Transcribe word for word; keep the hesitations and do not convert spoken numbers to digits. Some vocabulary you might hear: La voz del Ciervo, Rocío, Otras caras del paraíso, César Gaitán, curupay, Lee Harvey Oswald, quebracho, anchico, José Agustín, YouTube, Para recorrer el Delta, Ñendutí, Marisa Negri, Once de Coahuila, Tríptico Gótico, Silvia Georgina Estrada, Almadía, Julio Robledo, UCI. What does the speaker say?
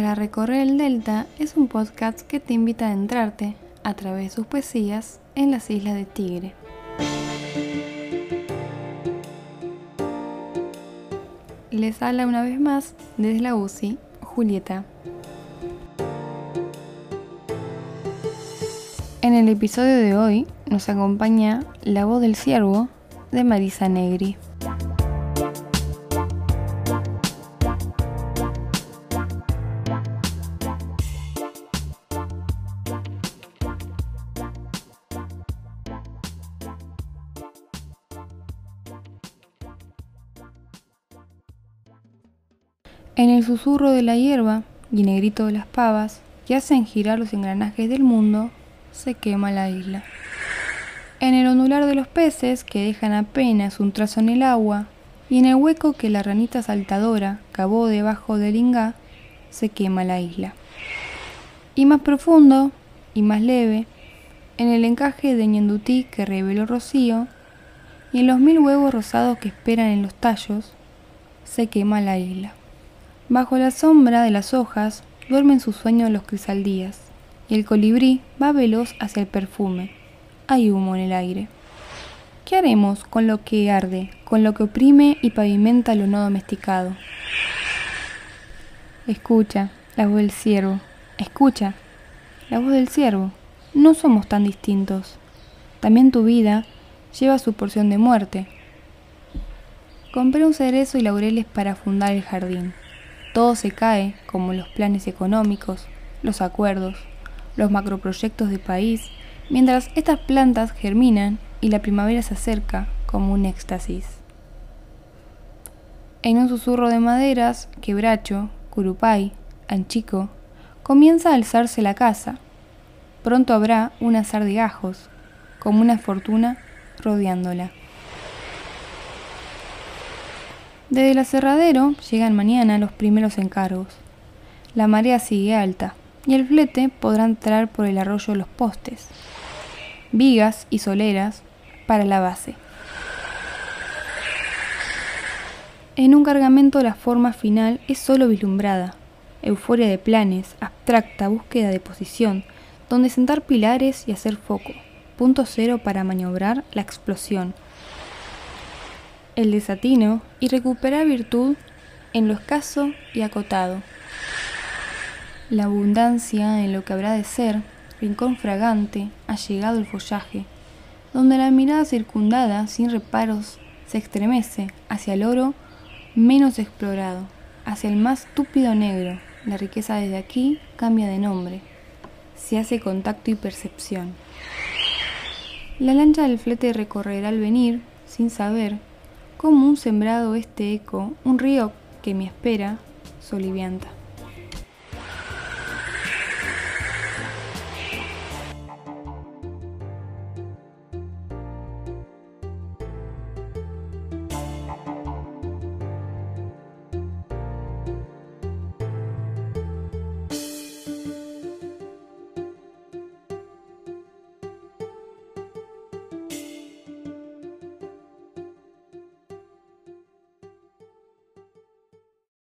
Para recorrer el Delta es un podcast que te invita a adentrarte, a través de sus poesías, en las islas de Tigre. Les habla una vez más desde la U C I, Julieta. En el episodio de hoy nos acompaña La voz del Ciervo de Marisa Negri. En el susurro de la hierba y en el grito de las pavas que hacen girar los engranajes del mundo, se quema la isla. En el ondular de los peces que dejan apenas un trazo en el agua y en el hueco que la ranita saltadora cavó debajo del ingá, se quema la isla. Y más profundo y más leve, en el encaje de Ñendutí que reveló Rocío y en los mil huevos rosados que esperan en los tallos, se quema la isla. Bajo la sombra de las hojas duermen sus sueños los crisaldías, y el colibrí va veloz hacia el perfume. Hay humo en el aire. ¿Qué haremos con lo que arde, con lo que oprime y pavimenta lo no domesticado? Escucha, la voz del ciervo. Escucha, la voz del ciervo. No somos tan distintos. También tu vida lleva su porción de muerte. Compré un cerezo y laureles para fundar el jardín. Todo se cae, como los planes económicos, los acuerdos, los macroproyectos de país, mientras estas plantas germinan y la primavera se acerca como un éxtasis. En un susurro de maderas, quebracho, curupay, anchico, comienza a alzarse la casa. Pronto habrá un azar de gajos, como una fortuna rodeándola. Desde el aserradero llegan mañana los primeros encargos. La marea sigue alta y el flete podrá entrar por el arroyo los postes, vigas y soleras para la base. En un cargamento la forma final es solo vislumbrada, euforia de planes, abstracta búsqueda de posición, donde sentar pilares y hacer foco, punto cero para maniobrar la explosión. El desatino y recuperar virtud en lo escaso y acotado. La abundancia en lo que habrá de ser, rincón fragante, ha llegado el follaje, donde la mirada circundada sin reparos se estremece hacia el oro menos explorado, hacia el más túpido negro. La riqueza desde aquí cambia de nombre, se hace contacto y percepción. La lancha del flete recorrerá el venir sin saber. Como un sembrado este eco, un río que mi espera solivianta.